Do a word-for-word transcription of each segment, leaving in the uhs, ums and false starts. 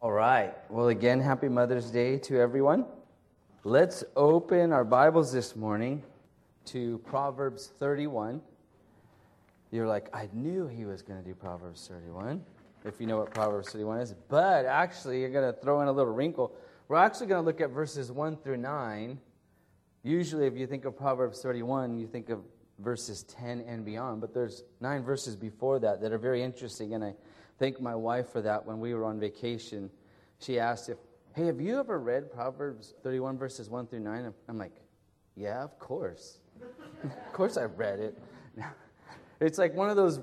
All right. Well, again, happy Mother's Day to everyone. Let's open our Bibles this morning to Proverbs thirty-one. You're like, I knew he was going to do Proverbs thirty-one, if you know what Proverbs thirty-one is. But actually, you're going to throw in a little wrinkle. We're actually going to look at verses one through nine. Usually, if you think of Proverbs thirty-one, you think of verses ten and beyond. But there's nine verses before that that are very interesting, and I thank my wife for that. When we were on vacation, she asked, if, hey, have you ever read Proverbs thirty-one, verses one through nine? I'm like, yeah, of course. Of course I've read it. It's like one of those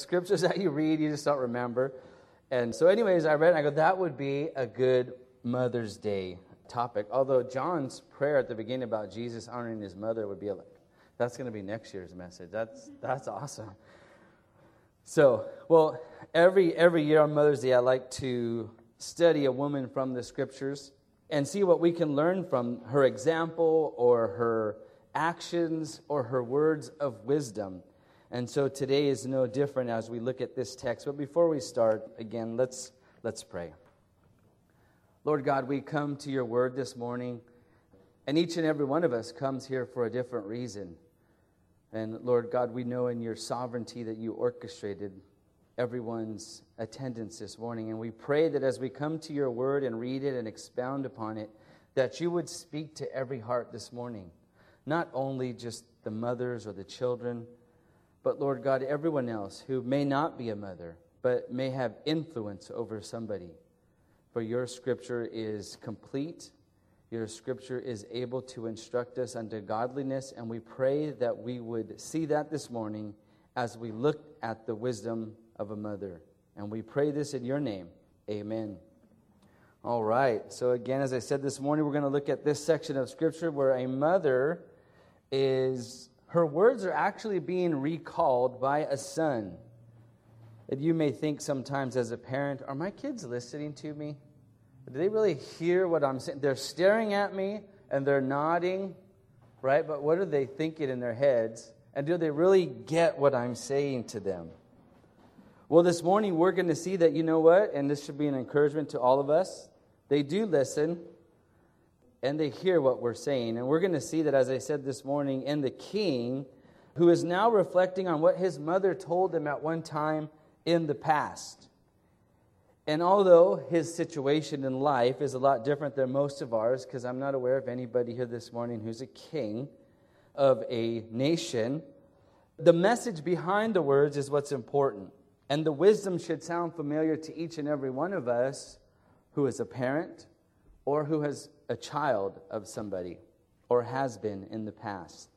scriptures that you read, you just don't remember. And so anyways, I read it, and I go, that would be a good Mother's Day topic. Although John's prayer at the beginning about Jesus honoring his mother would be like, that's going to be next year's message. That's, that's awesome. So, well, every every year on Mother's Day, I like to study a woman from the Scriptures and see what we can learn from her example or her actions or her words of wisdom. And so today is no different as we look at this text. But before we start, again, let's let's pray. Lord God, we come to your word this morning, and each and every one of us comes here for a different reason. And Lord God, we know in your sovereignty that you orchestrated everyone's attendance this morning. And we pray that as we come to your word and read it and expound upon it, that you would speak to every heart this morning. Not only just the mothers or the children, but Lord God, everyone else who may not be a mother, but may have influence over somebody. For your scripture is complete. Your scripture is able to instruct us unto godliness, and we pray that we would see that this morning as we look at the wisdom of a mother. And we pray this in your name. Amen. All right. So again, as I said this morning, we're going to look at this section of scripture where a mother is, her words are actually being recalled by a son. And you may think sometimes as a parent, are my kids listening to me? Do they really hear what I'm saying? They're staring at me, and they're nodding, right? But what are they thinking in their heads? And do they really get what I'm saying to them? Well, this morning, we're going to see that, you know what? And this should be an encouragement to all of us. They do listen, and they hear what we're saying. And we're going to see that, as I said this morning, in the king, who is now reflecting on what his mother told him at one time in the past. And although his situation in life is a lot different than most of ours, because I'm not aware of anybody here this morning who's a king of a nation, the message behind the words is what's important. And the wisdom should sound familiar to each and every one of us who is a parent or who has a child of somebody or has been in the past.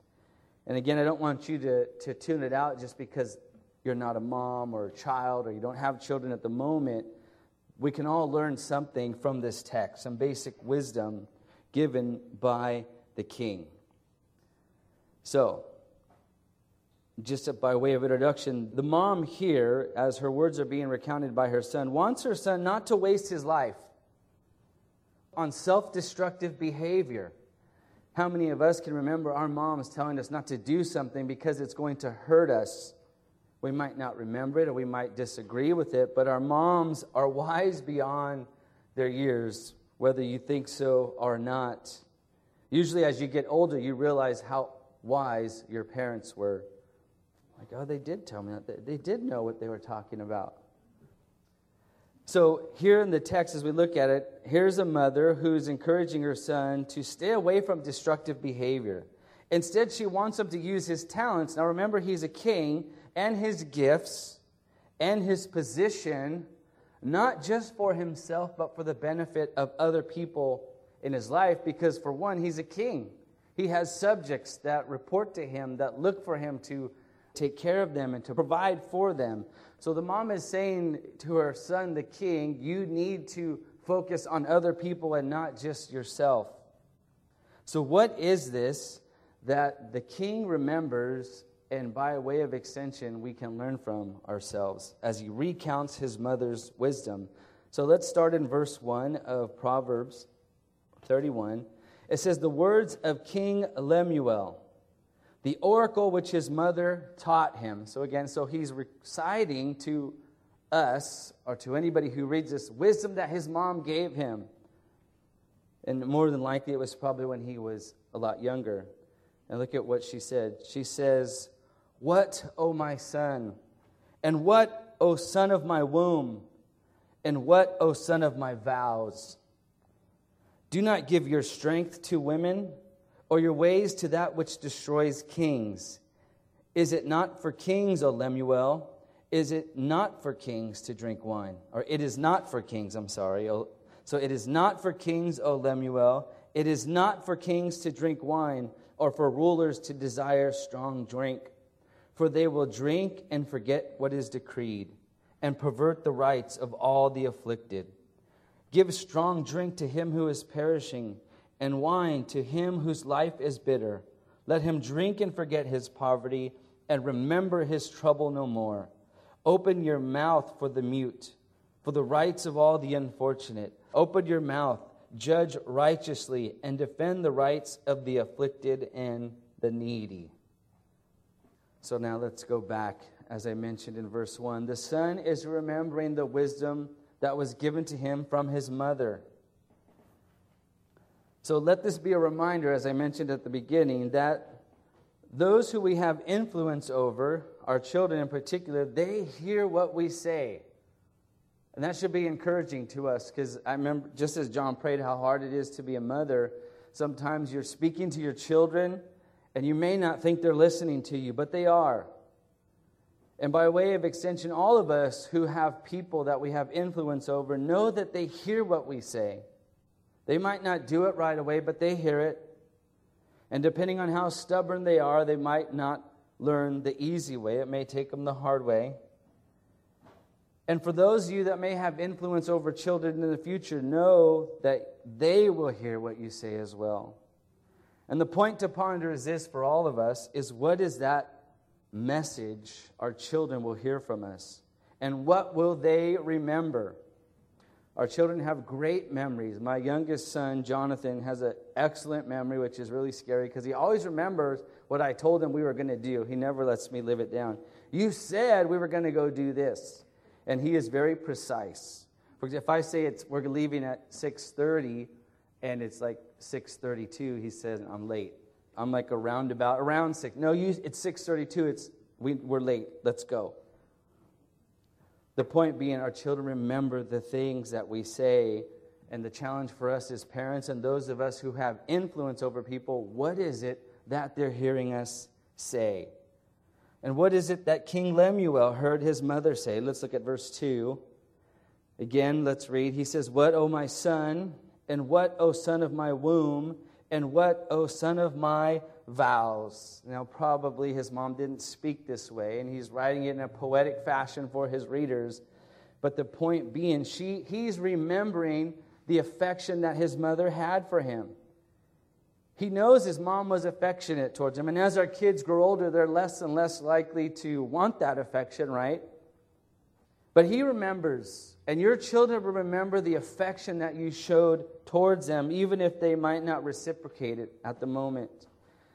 And again, I don't want you to, to tune it out just because you're not a mom or a child or you don't have children at the moment. We can all learn something from this text, some basic wisdom given by the king. So, just by way of introduction, the mom here, as her words are being recounted by her son, wants her son not to waste his life on self-destructive behavior. How many of us can remember our moms telling us not to do something because it's going to hurt us? We might not remember it or we might disagree with it, but our moms are wise beyond their years, whether you think so or not. Usually as you get older, you realize how wise your parents were. Like, oh, they did tell me that. They did know what they were talking about. So here in the text, as we look at it, here's a mother who's encouraging her son to stay away from destructive behavior. Instead, she wants him to use his talents. Now remember, he's a king, and his gifts, and his position, not just for himself, but for the benefit of other people in his life, because for one, he's a king. He has subjects that report to him, that look for him to take care of them and to provide for them. So the mom is saying to her son, the king, you need to focus on other people and not just yourself. So what is this that the king remembers? And by way of extension, we can learn from ourselves as he recounts his mother's wisdom. So let's start in verse one of Proverbs thirty-one. It says, the words of King Lemuel, the oracle which his mother taught him. So again, so he's reciting to us, or to anybody who reads this, wisdom that his mom gave him. And more than likely, it was probably when he was a lot younger. And look at what she said. She says, "What, O my son? And what, O son of my womb? And what, O son of my vows? Do not give your strength to women, or your ways to that which destroys kings. Is it not for kings, O Lemuel? Is it not for kings to drink wine? Or it is not for kings, I'm sorry, O So it is not for kings, O Lemuel, it is not for kings to drink wine, or for rulers to desire strong drink. For they will drink and forget what is decreed, and pervert the rights of all the afflicted. Give strong drink to him who is perishing, and wine to him whose life is bitter. Let him drink and forget his poverty, and remember his trouble no more. Open your mouth for the mute, for the rights of all the unfortunate. Open your mouth, judge righteously, and defend the rights of the afflicted and the needy." So now let's go back, as I mentioned in verse one. The son is remembering the wisdom that was given to him from his mother. So let this be a reminder, as I mentioned at the beginning, that those who we have influence over, our children in particular, they hear what we say. And that should be encouraging to us, because I remember, just as John prayed, how hard it is to be a mother. Sometimes you're speaking to your children, and you may not think they're listening to you, but they are. And by way of extension, all of us who have people that we have influence over know that they hear what we say. They might not do it right away, but they hear it. And depending on how stubborn they are, they might not learn the easy way. It may take them the hard way. And for those of you that may have influence over children in the future, know that they will hear what you say as well. And the point to ponder is this for all of us, is what is that message our children will hear from us? And what will they remember? Our children have great memories. My youngest son, Jonathan, has an excellent memory, which is really scary because he always remembers what I told him we were going to do. He never lets me live it down. You said we were going to go do this. And he is very precise. For example, if I say it's we're leaving at six thirty, and it's like six thirty-two, he says, "I'm late." I'm like a roundabout, around six. No, you, it's six thirty-two, it's, we, we're late, let's go. The point being, our children remember the things that we say, and the challenge for us as parents and those of us who have influence over people, what is it that they're hearing us say? And what is it that King Lemuel heard his mother say? Let's look at verse two. Again, let's read. He says, "What, O my son? And what, O son of my womb? And what, O son of my vows?" Now, probably his mom didn't speak this way, and he's writing it in a poetic fashion for his readers. But the point being, she he's remembering the affection that his mother had for him. He knows his mom was affectionate towards him. And as our kids grow older, they're less and less likely to want that affection, right? But he remembers, and your children will remember the affection that you showed towards them, even if they might not reciprocate it at the moment.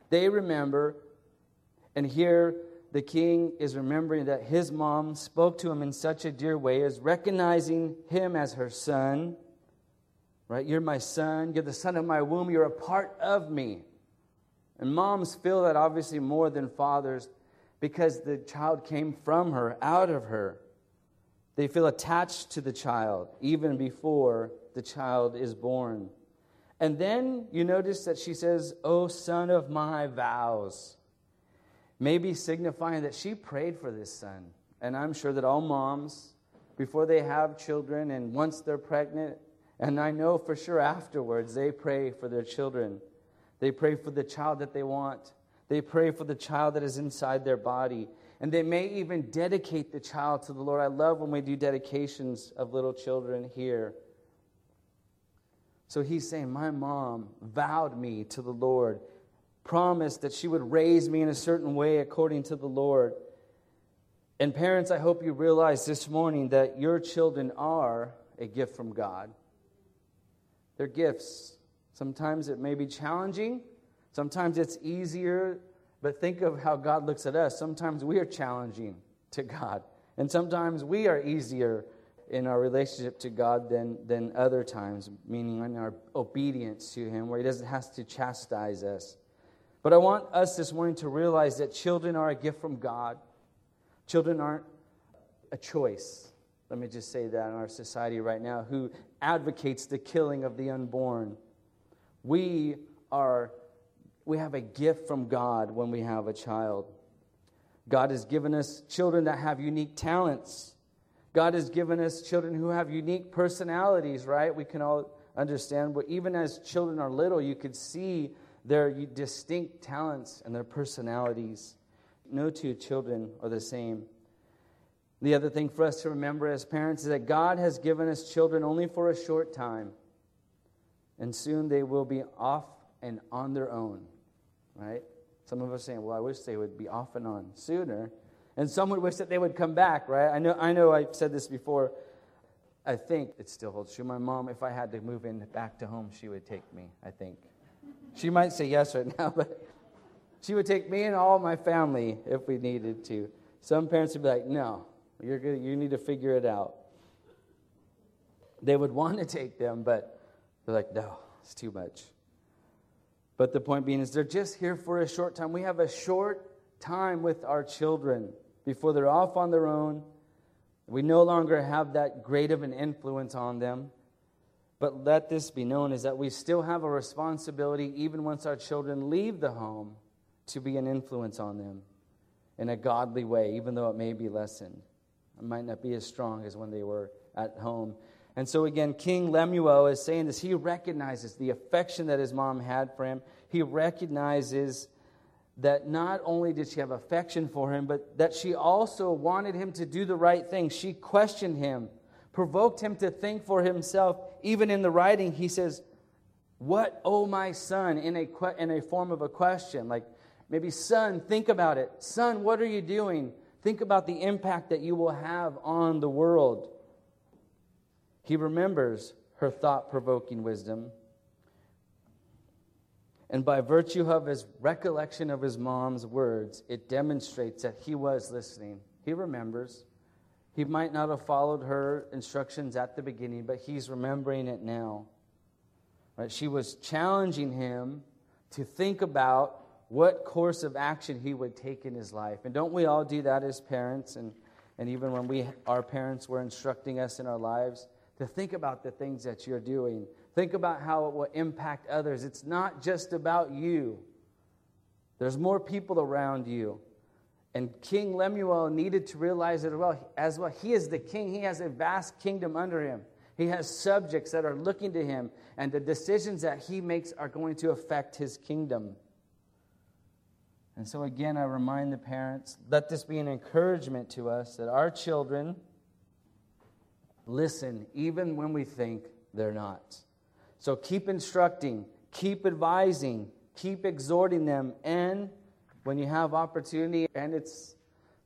They remember, and here the king is remembering that his mom spoke to him in such a dear way, as recognizing him as her son. Right, you're my son, you're the son of my womb, you're a part of me. And moms feel that obviously more than fathers because the child came from her, out of her. They feel attached to the child even before the child is born. And then you notice that she says, "O son of my vows." Maybe signifying that she prayed for this son. And I'm sure that all moms, before they have children and once they're pregnant, and I know for sure afterwards, they pray for their children. They pray for the child that they want. They pray for the child that is inside their body. And they may even dedicate the child to the Lord. I love when we do dedications of little children here. So he's saying, my mom vowed me to the Lord, promised that she would raise me in a certain way according to the Lord. And parents, I hope you realize this morning that your children are a gift from God. They're gifts. Sometimes it may be challenging. Sometimes it's easier. But think of how God looks at us. Sometimes we are challenging to God. And sometimes we are easier in our relationship to God than, than other times, meaning in our obedience to Him, where He doesn't have to chastise us. But I want us this morning to realize that children are a gift from God. Children aren't a choice. Let me just say that in our society right now, who advocates the killing of the unborn. We are, we have a gift from God when we have a child. God has given us children that have unique talents. God has given us children who have unique personalities, right? We can all understand, but even as children are little, you could see their distinct talents and their personalities. No two children are the same. The other thing for us to remember as parents is that God has given us children only for a short time, and soon they will be off and on their own, right? Some of us are saying, well, I wish they would be off and on sooner. And some would wish that they would come back, right? I know I know I've said this before. I think it still holds true. My mom, if I had to move in back to home, she would take me, I think. She might say yes right now, but she would take me and all my family if we needed to. Some parents would be like, no, you're good, you need to figure it out. They would want to take them, but they're like, no, it's too much. But the point being is they're just here for a short time. We have a short time with our children before they're off on their own. We no longer have that great of an influence on them. But let this be known is that we still have a responsibility, even once our children leave the home, to be an influence on them in a godly way, even though it may be lessened. It might not be as strong as when they were at home. And so again, King Lemuel is saying this. He recognizes the affection that his mom had for him. He recognizes that not only did she have affection for him, but that she also wanted him to do the right thing. She questioned him, provoked him to think for himself. Even in the writing, he says, what, oh my son, in a que- in a form of a question. Like, maybe, son, think about it. Son, what are you doing? Think about the impact that you will have on the world. He remembers her thought-provoking wisdom. And by virtue of his recollection of his mom's words, it demonstrates that he was listening. He remembers. He might not have followed her instructions at the beginning, but he's remembering it now. Right? She was challenging him to think about what course of action he would take in his life. And don't we all do that as parents? And, and even when we, our parents were instructing us in our lives, to think about the things that you're doing. Think about how it will impact others. It's not just about you. There's more people around you. And King Lemuel needed to realize it as well. As well, he is the king. He has a vast kingdom under him. He has subjects that are looking to him. And the decisions that he makes are going to affect his kingdom. And so again, I remind the parents, let this be an encouragement to us that our children listen even when we think they're not. So keep instructing, keep advising, keep exhorting them, and when you have opportunity and it's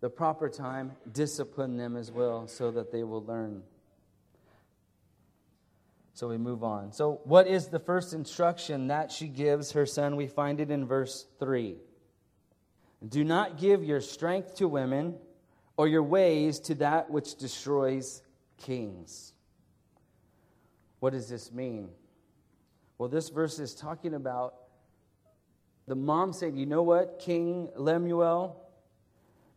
the proper time, discipline them as well so that they will learn. So we move on. So what is the first instruction that she gives her son? We find it in verse three. Do not give your strength to women or your ways to that which destroys kings. What does this mean? Well, this verse is talking about the mom saying, you know what, King Lemuel?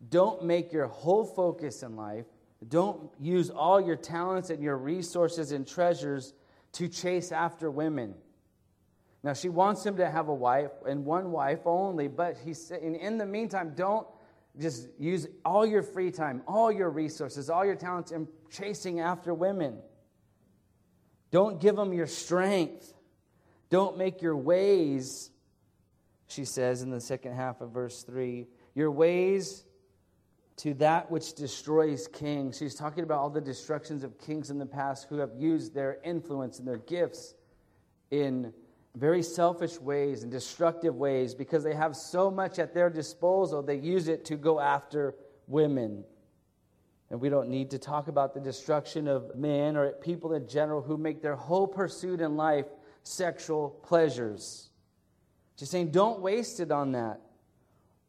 Don't make your whole focus in life. Don't use all your talents and your resources and treasures to chase after women. Now, she wants him to have a wife and one wife only, but he's saying, in the meantime, don't just use all your free time, all your resources, all your talents in chasing after women. Don't give them your strength. Don't make your ways, she says in the second half of verse three, your ways to that which destroys kings. She's talking about all the destructions of kings in the past who have used their influence and their gifts in very selfish ways and destructive ways because they have so much at their disposal, they use it to go after women. And we don't need to talk about the destruction of men or people in general who make their whole pursuit in life sexual pleasures. Just saying, don't waste it on that.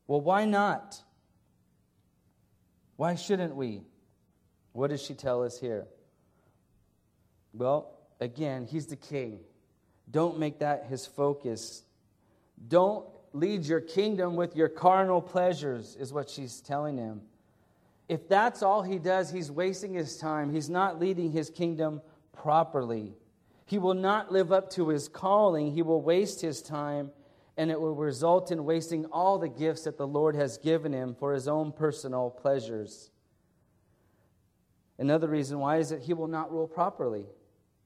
Well, why not? Why shouldn't we? What does she tell us here? Well, again, he's the king. Don't make that his focus. Don't lead your kingdom with your carnal pleasures, is what she's telling him. If that's all he does, he's wasting his time. He's not leading his kingdom properly. He will not live up to his calling. He will waste his time, and it will result in wasting all the gifts that the Lord has given him for his own personal pleasures. Another reason why is that he will not rule properly,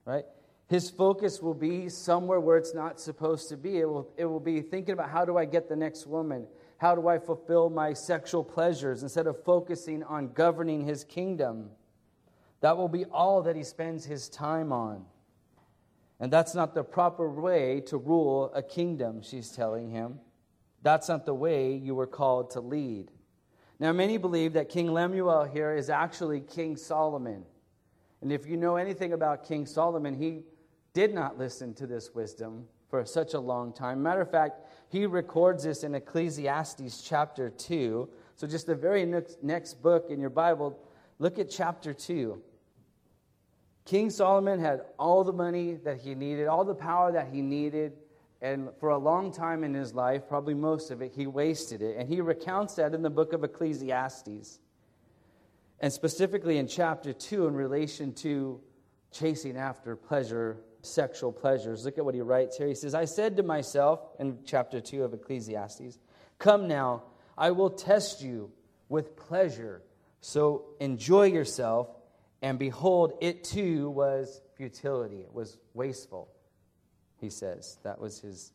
right? His focus will be somewhere where it's not supposed to be. It will, it will be thinking about, how do I get the next woman? How do I fulfill my sexual pleasures? Instead of focusing on governing his kingdom, that will be all that he spends his time on. And that's not the proper way to rule a kingdom, she's telling him. That's not the way you were called to lead. Now, many believe that King Lemuel here is actually King Solomon. And if you know anything about King Solomon, he did not listen to this wisdom for such a long time. Matter of fact, he records this in Ecclesiastes chapter two. So just the very next, next book in your Bible, look at chapter two. King Solomon had all the money that he needed, all the power that he needed. And for a long time in his life, probably most of it, he wasted it. And he recounts that in the book of Ecclesiastes. And specifically in chapter two, in relation to chasing after pleasure, sexual pleasures. Look at what he writes here. He says, I said to myself, in chapter two of Ecclesiastes, come now, I will test you with pleasure. So enjoy yourself. And behold, it too was futility. It was wasteful. He says. That was his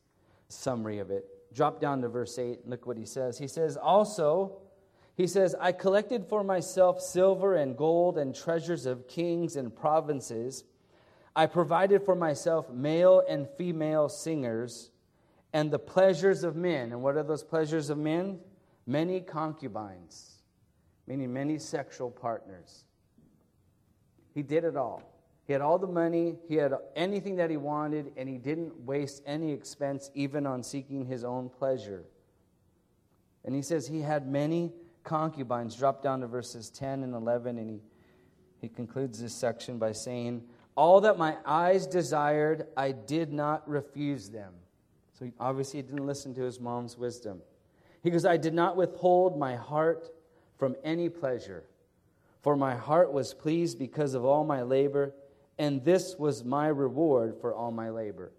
summary of it. Drop down to verse eight and look what he says. He says, also, he says, I collected for myself silver and gold and treasures of kings and provinces. I provided for myself male and female singers and the pleasures of men. And what are those pleasures of men? Many concubines, meaning many sexual partners. He did it all. He had all the money, he had anything that he wanted, and he didn't waste any expense even on seeking his own pleasure. And he says he had many concubines. Drop down to verses ten and eleven, and he, he concludes this section by saying, all that my eyes desired, I did not refuse them. So obviously he didn't listen to his mom's wisdom. He goes, I did not withhold my heart from any pleasure, for my heart was pleased because of all my labor, and this was my reward for all my labor.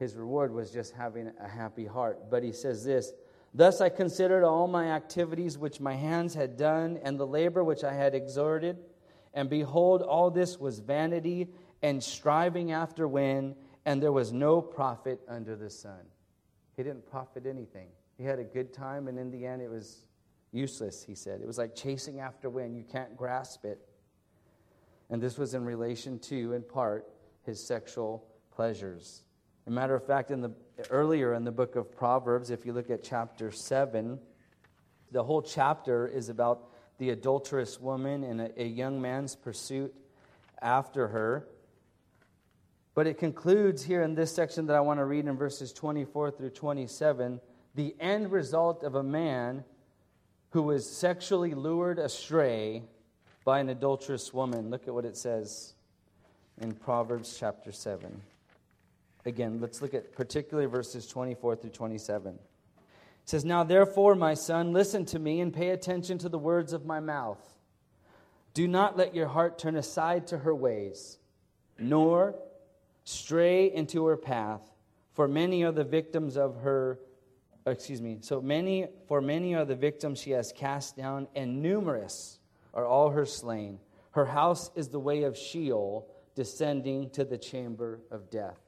His reward was just having a happy heart. But he says this, thus I considered all my activities which my hands had done and the labor which I had exerted. And behold, all this was vanity and striving after wind, and there was no profit under the sun. He didn't profit anything. He had a good time, and in the end it was useless, he said. It was like chasing after wind. You can't grasp it. And this was in relation to, in part, his sexual pleasures. As a matter of fact, in the earlier in the book of Proverbs, if you look at chapter seven, the whole chapter is about the adulterous woman and a, a young man's pursuit after her. But it concludes here in this section that I want to read in verses twenty-four through twenty-seven, the end result of a man who was sexually lured astray by an adulterous woman. Look at what it says in Proverbs chapter seven. Again, let's look at particularly verses twenty-four through twenty-seven. It says, now therefore, my son, listen to me and pay attention to the words of my mouth. Do not let your heart turn aside to her ways, nor stray into her path, for many are the victims of her, excuse me, so many, for many are the victims she has cast down, and numerous are all her slain. Her house is the way of Sheol, descending to the chamber of death.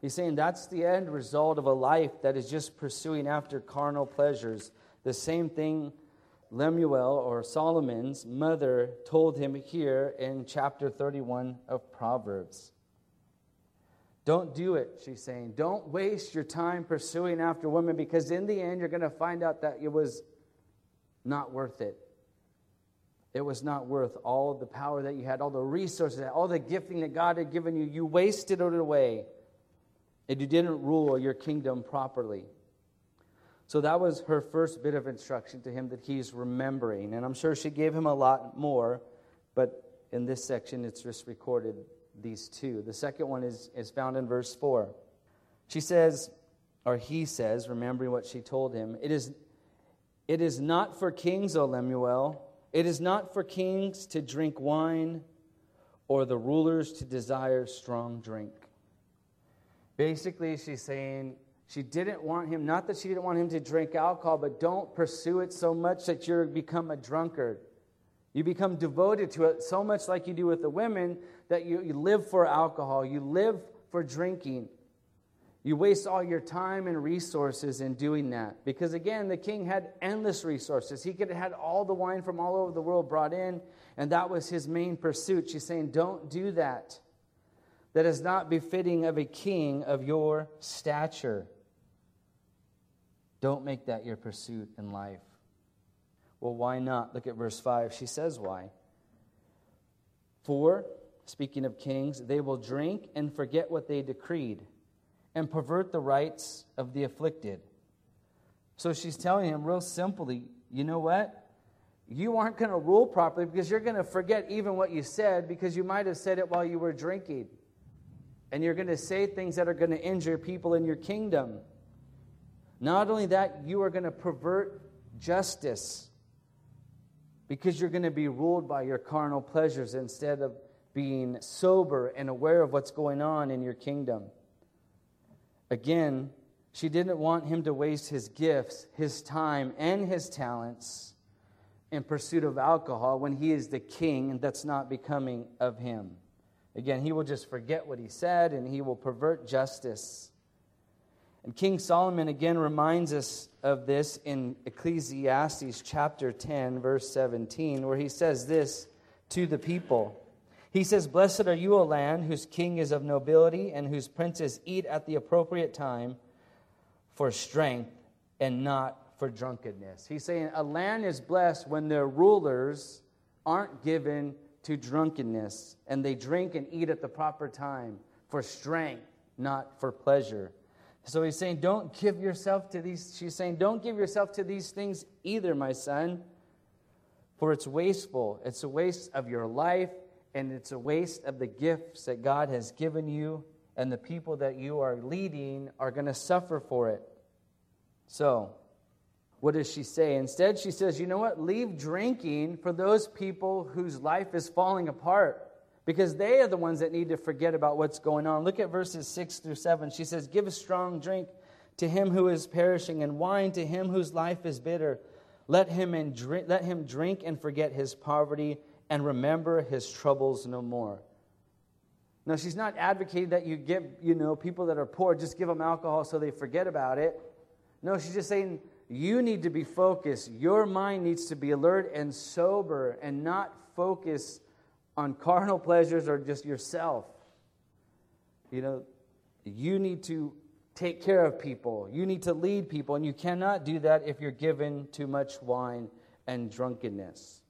He's saying that's the end result of a life that is just pursuing after carnal pleasures. The same thing Lemuel, or Solomon's mother, told him here in chapter thirty-one of Proverbs. Don't do it, she's saying. Don't waste your time pursuing after women, because in the end you're going to find out that it was not worth it. It was not worth all the power that you had, all the resources, all the gifting that God had given you. You wasted it away, and you didn't rule your kingdom properly. So that was her first bit of instruction to him that he's remembering. And I'm sure she gave him a lot more, but in this section, it's just recorded these two. The second one is, is found in verse four. She says, or he says, remembering what she told him, It is, it is not for kings, O Lemuel, it is not for kings to drink wine, or the rulers to desire strong drink. Basically, she's saying she didn't want him, not that she didn't want him to drink alcohol, but don't pursue it so much that you become a drunkard. You become devoted to it so much like you do with the women that you, you live for alcohol. You live for drinking. You waste all your time and resources in doing that. Because again, the king had endless resources. He could have had all the wine from all over the world brought in, and that was his main pursuit. She's saying, don't do that. That is not befitting of a king of your stature. Don't make that your pursuit in life. Well, why not? Look at verse five. She says why. For, speaking of kings, they will drink and forget what they decreed, and pervert the rights of the afflicted. So she's telling him real simply, you know what? You aren't going to rule properly because you're going to forget even what you said, because you might have said it while you were drinking. And you're going to say things that are going to injure people in your kingdom. Not only that, you are going to pervert justice because you're going to be ruled by your carnal pleasures instead of being sober and aware of what's going on in your kingdom. Again, she didn't want him to waste his gifts, his time, and his talents in pursuit of alcohol when he is the king, and that's not becoming of him. Again, he will just forget what he said, and he will pervert justice. And King Solomon again reminds us of this in Ecclesiastes chapter ten, verse seventeen, where he says this to the people. He says, "Blessed are you, O land, whose king is of nobility and whose princes eat at the appropriate time for strength and not for drunkenness." He's saying a land is blessed when their rulers aren't given to drunkenness and they drink and eat at the proper time for strength, not for pleasure. So he's saying, don't give yourself to these. She's saying, don't give yourself to these things either, my son, for it's wasteful. It's a waste of your life. And it's a waste of the gifts that God has given you, and the people that you are leading are going to suffer for it. So, what does she say? Instead, she says, you know what? Leave drinking for those people whose life is falling apart, because they are the ones that need to forget about what's going on. Look at verses six through seven. She says, "Give a strong drink to him who is perishing, and wine to him whose life is bitter. Let him and drink, let him drink and forget his poverty, and remember his troubles no more." Now, she's not advocating that you give, you know, people that are poor, just give them alcohol so they forget about it. No, she's just saying you need to be focused. Your mind needs to be alert and sober and not focus on carnal pleasures or just yourself. You know, you need to take care of people. You need to lead people, and you cannot do that if you're given too much wine and drunkenness.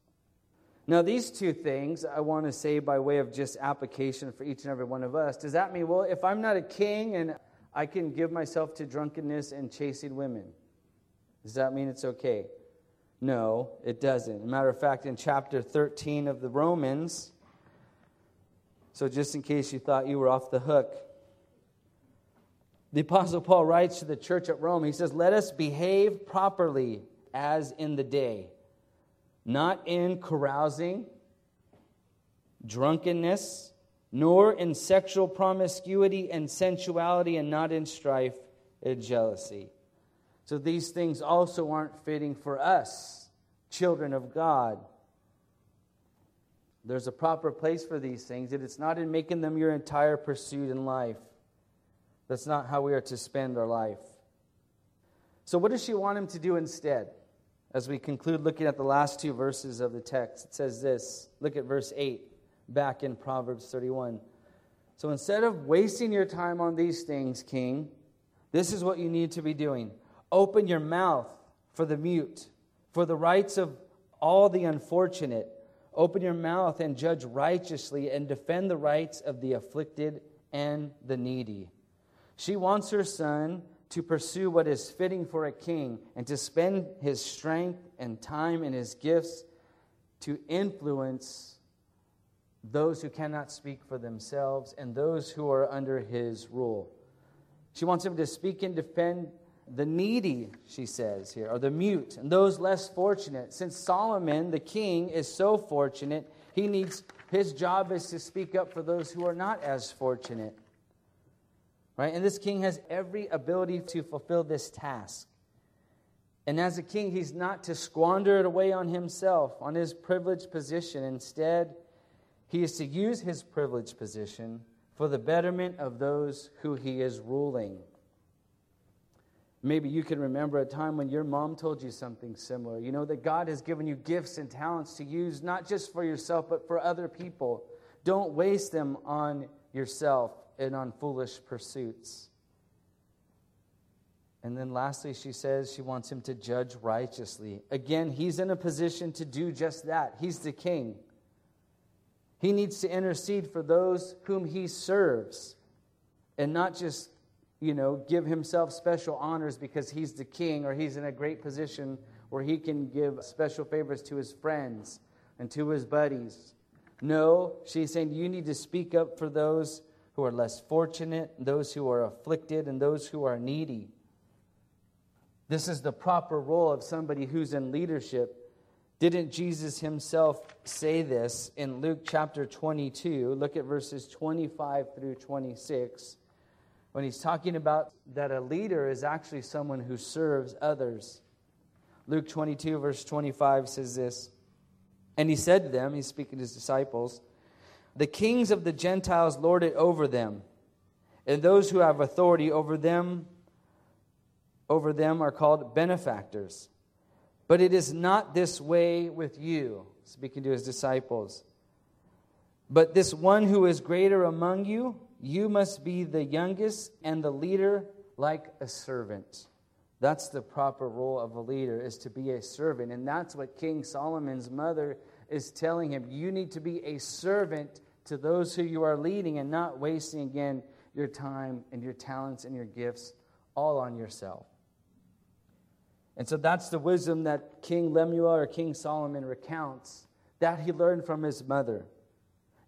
Now, these two things I want to say by way of just application for each and every one of us. Does that mean, well, if I'm not a king and I can give myself to drunkenness and chasing women, does that mean it's okay? No, it doesn't. Matter of fact, in chapter thirteen of the Romans, so just in case you thought you were off the hook, the Apostle Paul writes to the church at Rome, he says, "Let us behave properly as in the day, not in carousing, drunkenness, nor in sexual promiscuity and sensuality, and not in strife and jealousy." So these things also aren't fitting for us, children of God. There's a proper place for these things, and it's not in making them your entire pursuit in life. That's not how we are to spend our life. So what does she want him to do instead? As we conclude looking at the last two verses of the text, it says this. Look at verse eight, back in Proverbs thirty-one. So instead of wasting your time on these things, King, this is what you need to be doing. Open your mouth for the mute, for the rights of all the unfortunate. Open your mouth and judge righteously, and defend the rights of the afflicted and the needy. She wants her son to pursue what is fitting for a king, and to spend his strength and time and his gifts to influence those who cannot speak for themselves, and those who are under his rule. She wants him to speak and defend the needy, she says here, or the mute, and those less fortunate. Since Solomon, the king, is so fortunate, he needs, his job is to speak up for those who are not as fortunate. Right? And this king has every ability to fulfill this task. And as a king, he's not to squander it away on himself, on his privileged position. Instead, he is to use his privileged position for the betterment of those who he is ruling. Maybe you can remember a time when your mom told you something similar. You know that God has given you gifts and talents to use, not just for yourself, but for other people. Don't waste them on yourself and on foolish pursuits. And then lastly, she says she wants him to judge righteously. Again, he's in a position to do just that. He's the king. He needs to intercede for those whom he serves and not just, you know, give himself special honors because he's the king or he's in a great position where he can give special favors to his friends and to his buddies. No, she's saying you need to speak up for those who are less fortunate, those who are afflicted, and those who are needy. This is the proper role of somebody who's in leadership. Didn't Jesus himself say this in Luke chapter twenty-two? Look at verses twenty-five through twenty-six, when he's talking about that a leader is actually someone who serves others. Luke twenty-two, verse twenty-five says this, "And he said to them," he's speaking to his disciples, "The kings of the Gentiles lord it over them, and those who have authority over them, over them are called benefactors. But it is not this way with you," speaking to his disciples. "But this one who is greater among you, you must be the youngest and the leader like a servant." That's the proper role of a leader, is to be a servant. And that's what King Solomon's mother is telling him. You need to be a servant to those who you are leading and not wasting, again, your time and your talents and your gifts all on yourself. And so that's the wisdom that King Lemuel or King Solomon recounts that he learned from his mother.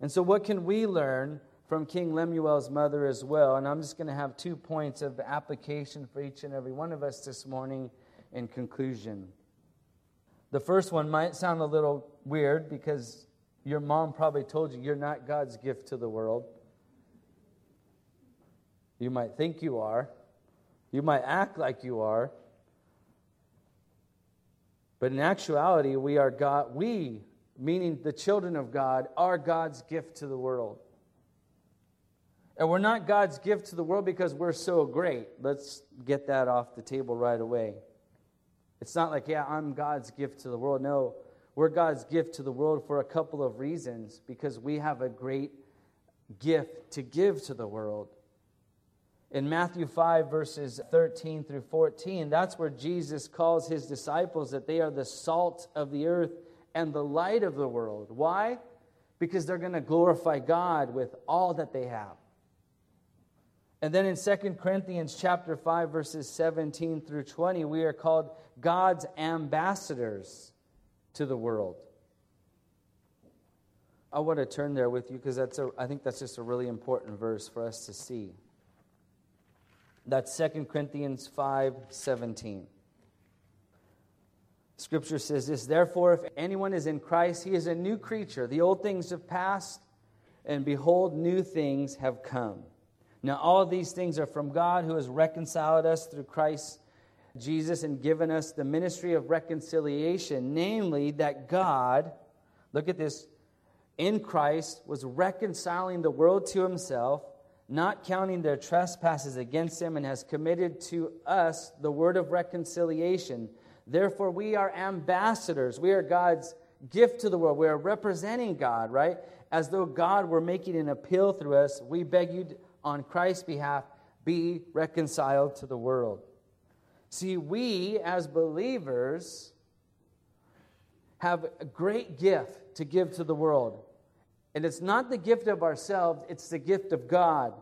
And so what can we learn from King Lemuel's mother as well? And I'm just going to have two points of application for each and every one of us this morning in conclusion. The first one might sound a little weird because your mom probably told you you're not God's gift to the world. You might think you are. You might act like you are. But in actuality, we are God, we, meaning the children of God, are God's gift to the world. And we're not God's gift to the world because we're so great. Let's get that off the table right away. It's not like, yeah, I'm God's gift to the world. No, we're God's gift to the world for a couple of reasons, because we have a great gift to give to the world. In Matthew five, verses thirteen through fourteen, that's where Jesus calls his disciples that they are the salt of the earth and the light of the world. Why? Because they're going to glorify God with all that they have. And then in Second Corinthians chapter five, verses seventeen through twenty, we are called God's ambassadors to the world. I want to turn there with you because that's a, I think that's just a really important verse for us to see. That's Second Corinthians five seventeen. Scripture says this, "Therefore, if anyone is in Christ, he is a new creature. The old things have passed, and behold, new things have come. Now all these things are from God, who has reconciled us through Christ Jesus and given us the ministry of reconciliation, namely that God," look at this, "in Christ was reconciling the world to himself, not counting their trespasses against him, and has committed to us the word of reconciliation. Therefore, we are ambassadors." We are God's gift to the world. We are representing God, right? "As though God were making an appeal through us, we beg you on Christ's behalf, be reconciled to the world." See, we as believers have a great gift to give to the world. And it's not the gift of ourselves, it's the gift of God.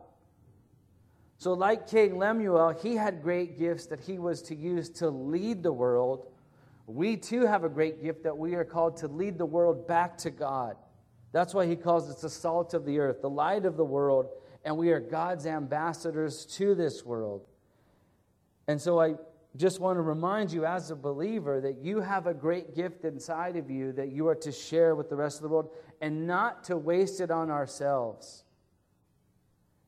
So like King Lemuel, he had great gifts that he was to use to lead the world. We too have a great gift that we are called to lead the world back to God, That's why he calls it the salt of the earth, the light of the world, and we are God's ambassadors to this world. And so I just want to remind you as a believer that you have a great gift inside of you that you are to share with the rest of the world and not to waste it on ourselves.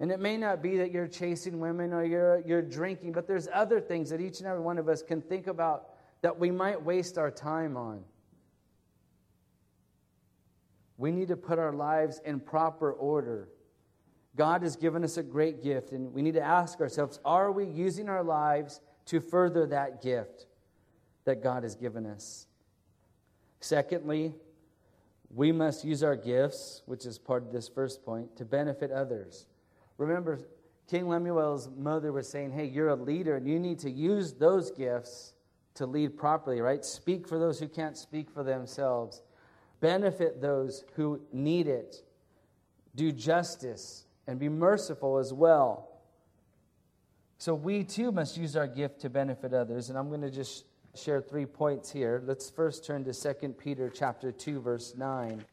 And it may not be that you're chasing women or you're you're drinking, but there's other things that each and every one of us can think about that we might waste our time on. We need to put our lives in proper order. God has given us a great gift, and we need to ask ourselves, are we using our lives to further that gift that God has given us? Secondly, we must use our gifts, which is part of this first point, to benefit others. Remember, King Lemuel's mother was saying, hey, you're a leader, and you need to use those gifts to lead properly, right? Speak for those who can't speak for themselves. Benefit those who need it. Do justice and be merciful as well. So we too must use our gift to benefit others. And I'm going to just share three points here. Let's first turn to Second Peter chapter two, verse nine.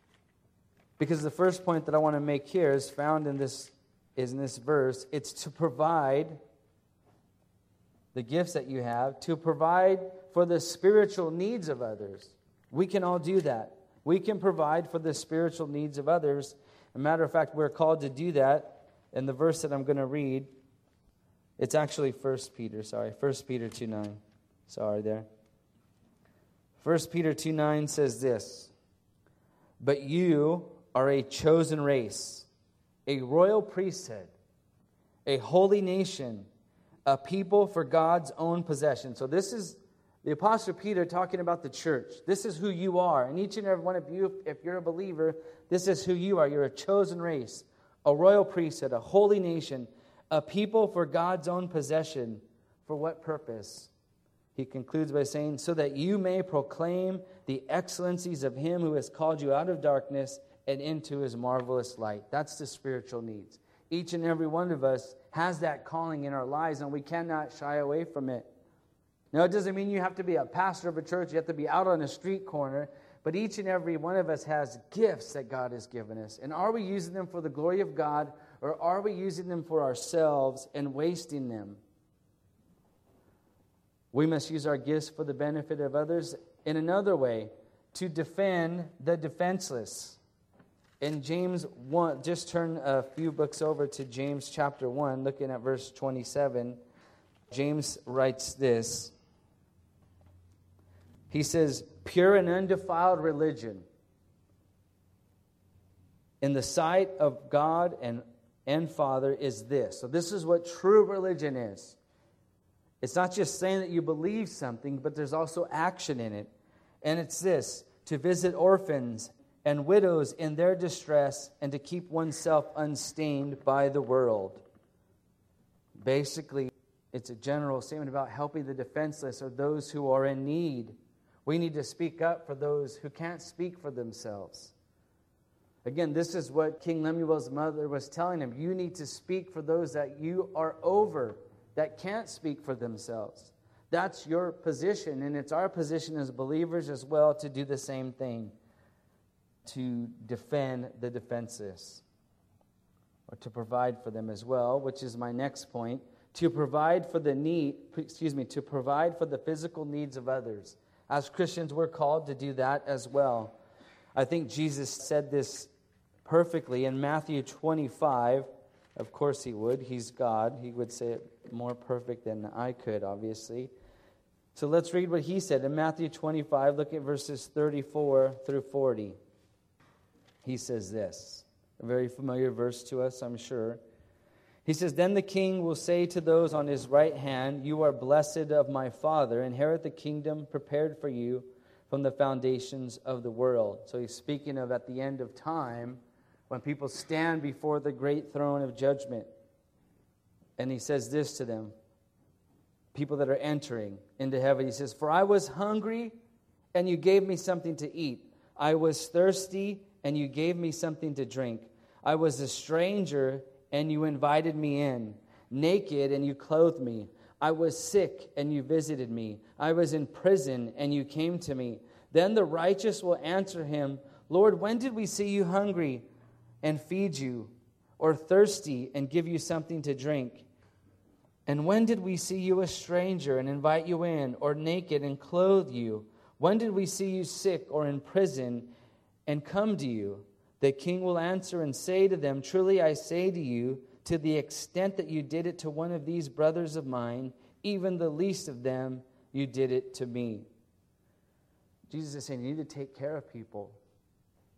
Because the first point that I want to make here is found in this is in this verse. It's to provide the gifts that you have, to provide for the spiritual needs of others. We can all do that. We can provide for the spiritual needs of others. As a matter of fact, we're called to do that. In the verse that I'm going to read, it's actually First Peter, sorry, First Peter two nine. Sorry there. First Peter two nine says this, but you are a chosen race, a royal priesthood, a holy nation, a people for God's own possession. So this is the Apostle Peter talking about the church. This is who you are. And each and every one of you, if you're a believer, this is who you are. You're a chosen race, a royal priesthood, a holy nation, a people for God's own possession. For what purpose? He concludes by saying, so that you may proclaim the excellencies of him who has called you out of darkness and into his marvelous light. That's the spiritual needs. Each and every one of us has that calling in our lives, and we cannot shy away from it. Now, it doesn't mean you have to be a pastor of a church. You have to be out on a street corner. But each and every one of us has gifts that God has given us. And are we using them for the glory of God, or are we using them for ourselves and wasting them? We must use our gifts for the benefit of others. In another way, to defend the defenseless. In James one, just turn a few books over to James chapter one, looking at verse twenty-seven. James writes this. He says, pure and undefiled religion in the sight of God and, and Father is this. So this is what true religion is. It's not just saying that you believe something, but there's also action in it. And it's this, to visit orphans and widows in their distress and to keep oneself unstained by the world. Basically, it's a general statement about helping the defenseless or those who are in need. We need to speak up for those who can't speak for themselves. Again, this is what King Lemuel's mother was telling him. You need to speak for those that you are over, that can't speak for themselves. That's your position, and it's our position as believers as well to do the same thing, to defend the defenseless, or to provide for them as well, which is my next point. To provide for the need, excuse me, to provide for the physical needs of others. As Christians, we're called to do that as well. I think Jesus said this perfectly in Matthew twenty-five. Of course he would. He's God. He would say it more perfect than I could, obviously. So let's read what he said in Matthew twenty-five. Look at verses thirty-four through forty. He says this. A very familiar verse to us, I'm sure. He says, then the king will say to those on his right hand, you are blessed of my Father, inherit the kingdom prepared for you from the foundations of the world. So he's speaking of at the end of time, when people stand before the great throne of judgment. And he says this to them, people that are entering into heaven. He says, for I was hungry, and you gave me something to eat. I was thirsty, and you gave me something to drink. I was a stranger, and you invited me in. Naked, and you clothed me. I was sick, and you visited me. I was in prison, and you came to me. Then the righteous will answer him, Lord, when did we see you hungry and feed you, or thirsty and give you something to drink? And when did we see you a stranger and invite you in, or naked and clothe you? When did we see you sick or in prison and come to you? The king will answer and say to them, truly I say to you, to the extent that you did it to one of these brothers of mine, even the least of them, you did it to me. Jesus is saying you need to take care of people.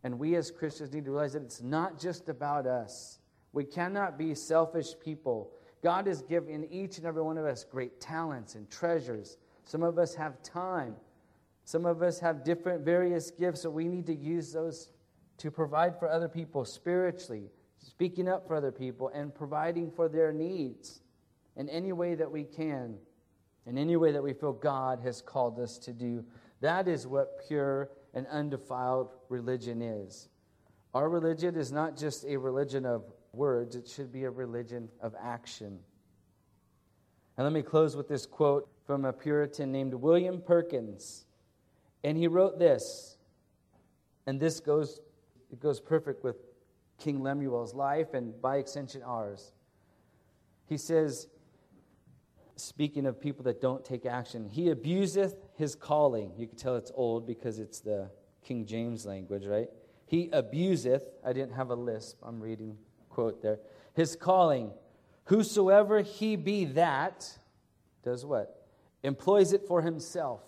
And we as Christians need to realize that it's not just about us. We cannot be selfish people. God has given each and every one of us great talents and treasures. Some of us have time. Some of us have different various gifts, so we need to use those to provide for other people spiritually, speaking up for other people, and providing for their needs in any way that we can, in any way that we feel God has called us to do. That is what pure and undefiled religion is. Our religion is not just a religion of words. It should be a religion of action. And let me close with this quote from a Puritan named William Perkins. And he wrote this, and this goes, it goes perfect with King Lemuel's life and by extension ours. He says, speaking of people that don't take action, he abuseth his calling. You can tell it's old because it's the King James language, right? He abuseth, I didn't have a lisp, I'm reading quote there, his calling, whosoever he be that, does what? Employs it for himself,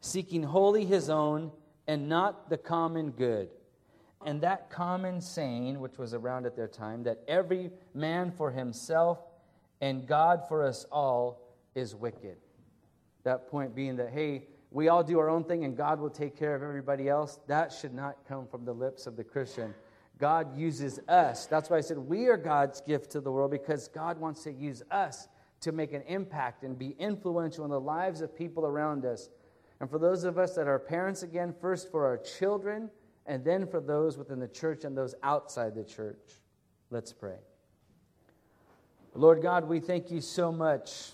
seeking wholly his own and not the common good. And that common saying, which was around at their time, that every man for himself and God for us all, is wicked. That point being that, hey, we all do our own thing and God will take care of everybody else. That should not come from the lips of the Christian. God uses us. That's why I said we are God's gift to the world, because God wants to use us to make an impact and be influential in the lives of people around us. And for those of us that are parents, again, first for our children, and then for those within the church and those outside the church. Let's pray. Lord God, we thank you so much